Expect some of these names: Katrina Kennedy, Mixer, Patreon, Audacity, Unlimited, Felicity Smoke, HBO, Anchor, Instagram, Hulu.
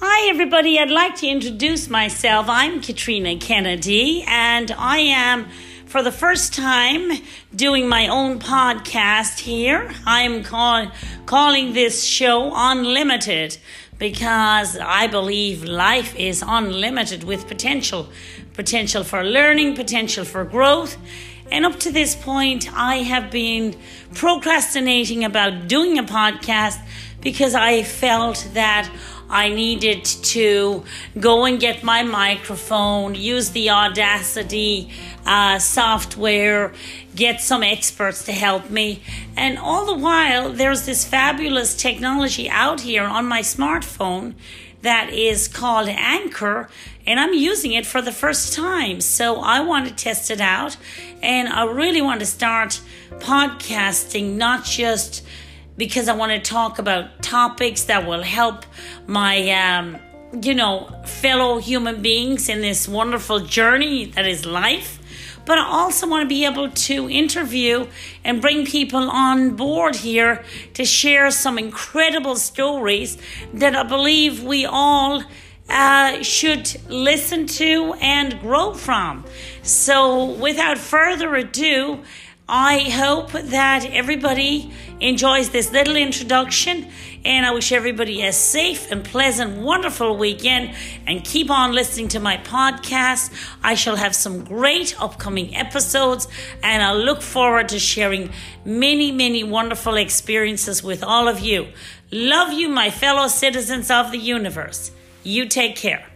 Hi everybody, I'd like to introduce myself. I'm Katrina Kennedy and I am, for the first time, doing my own podcast here. I'm calling this show Unlimited because I believe life is unlimited with potential for learning, potential for growth. And up to this point, I have been procrastinating about doing a podcast because I felt that I needed to go and get my microphone, use the Audacity software, get some experts to help me. And all the while, there's this fabulous technology out here on my smartphone that is called Anchor, and I'm using it for the first time. So I want to test it out, and I really want to start podcasting, not just because I want to talk about topics that will help my, fellow human beings in this wonderful journey that is life. But I also want to be able to interview and bring people on board here to share some incredible stories that I believe we all should listen to and grow from. So without further ado, I hope that everybody enjoys this little introduction, and I wish everybody a safe and pleasant, wonderful weekend, and keep on listening to my podcast. I shall have some great upcoming episodes, and I look forward to sharing many, many wonderful experiences with all of you. Love you, my fellow citizens of the universe. You take care.